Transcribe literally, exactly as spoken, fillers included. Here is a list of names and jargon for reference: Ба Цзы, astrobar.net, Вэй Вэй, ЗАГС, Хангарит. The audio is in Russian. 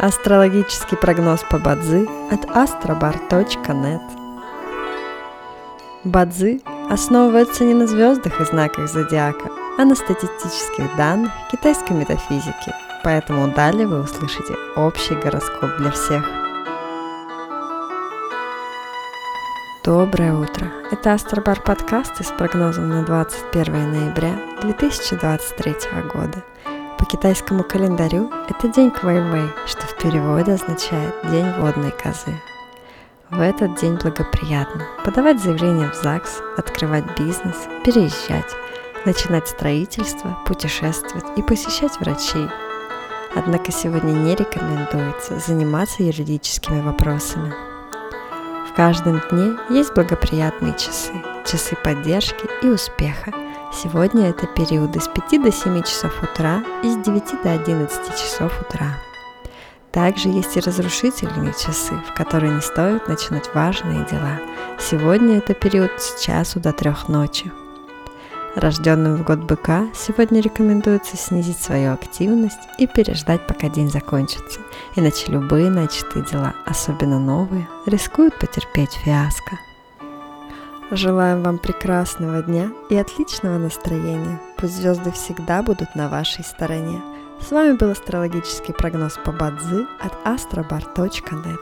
Астрологический прогноз по Ба Цзы от astrobar точка net. Ба Цзы основывается не на звездах и знаках зодиака, а на статистических данных китайской метафизики, поэтому далее вы услышите общий гороскоп для всех. Доброе утро! Это Астробар подкасты с прогнозом на двадцать первое ноября две тысячи двадцать третьего года. По китайскому календарю это день к Вэй Вэй, что в переводе означает «день водной козы». В этот день благоприятно подавать заявление в ЗАГС, открывать бизнес, переезжать, начинать строительство, путешествовать и посещать врачей. Однако сегодня не рекомендуется заниматься юридическими вопросами. В каждом дне есть благоприятные часы, часы поддержки и успеха. Сегодня это периоды с пяти до семи часов утра и с девяти до одиннадцати часов утра. Также есть и разрушительные часы, в которые не стоит начинать важные дела. Сегодня это период с часу до трёх ночи. Рожденным в год быка сегодня рекомендуется снизить свою активность и переждать, пока день закончится. Иначе любые начатые дела, особенно новые, рискуют потерпеть фиаско. Желаем вам прекрасного дня и отличного настроения. Пусть звезды всегда будут на вашей стороне. С вами был астрологический прогноз по Ба Цзы от astrobar точка net.